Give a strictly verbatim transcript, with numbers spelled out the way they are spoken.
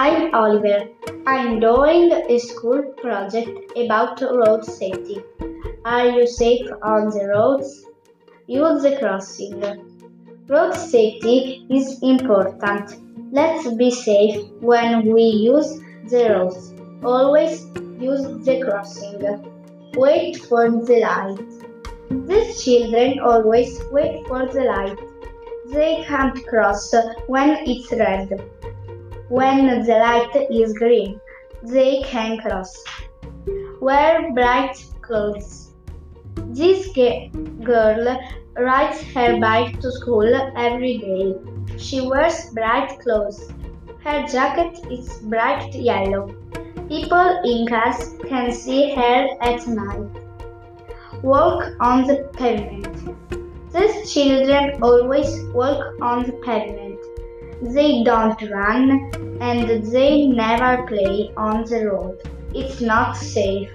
I'm Oliver. I'm doing a school project about road safety. Are you safe on the roads? Use the crossing. Road safety is important. Let's be safe when we use the roads. Always use the crossing. Wait for the light. These children always wait for the light. They can't cross when it's red. When the light is green, they can cross. Wear bright clothes. This ge- girl rides her bike to school every day. She wears bright clothes. Her jacket is bright yellow. People in class can see her at night. Walk on the pavement. These children always walk on the pavement. They don't run and they never play on the road. It's not safe.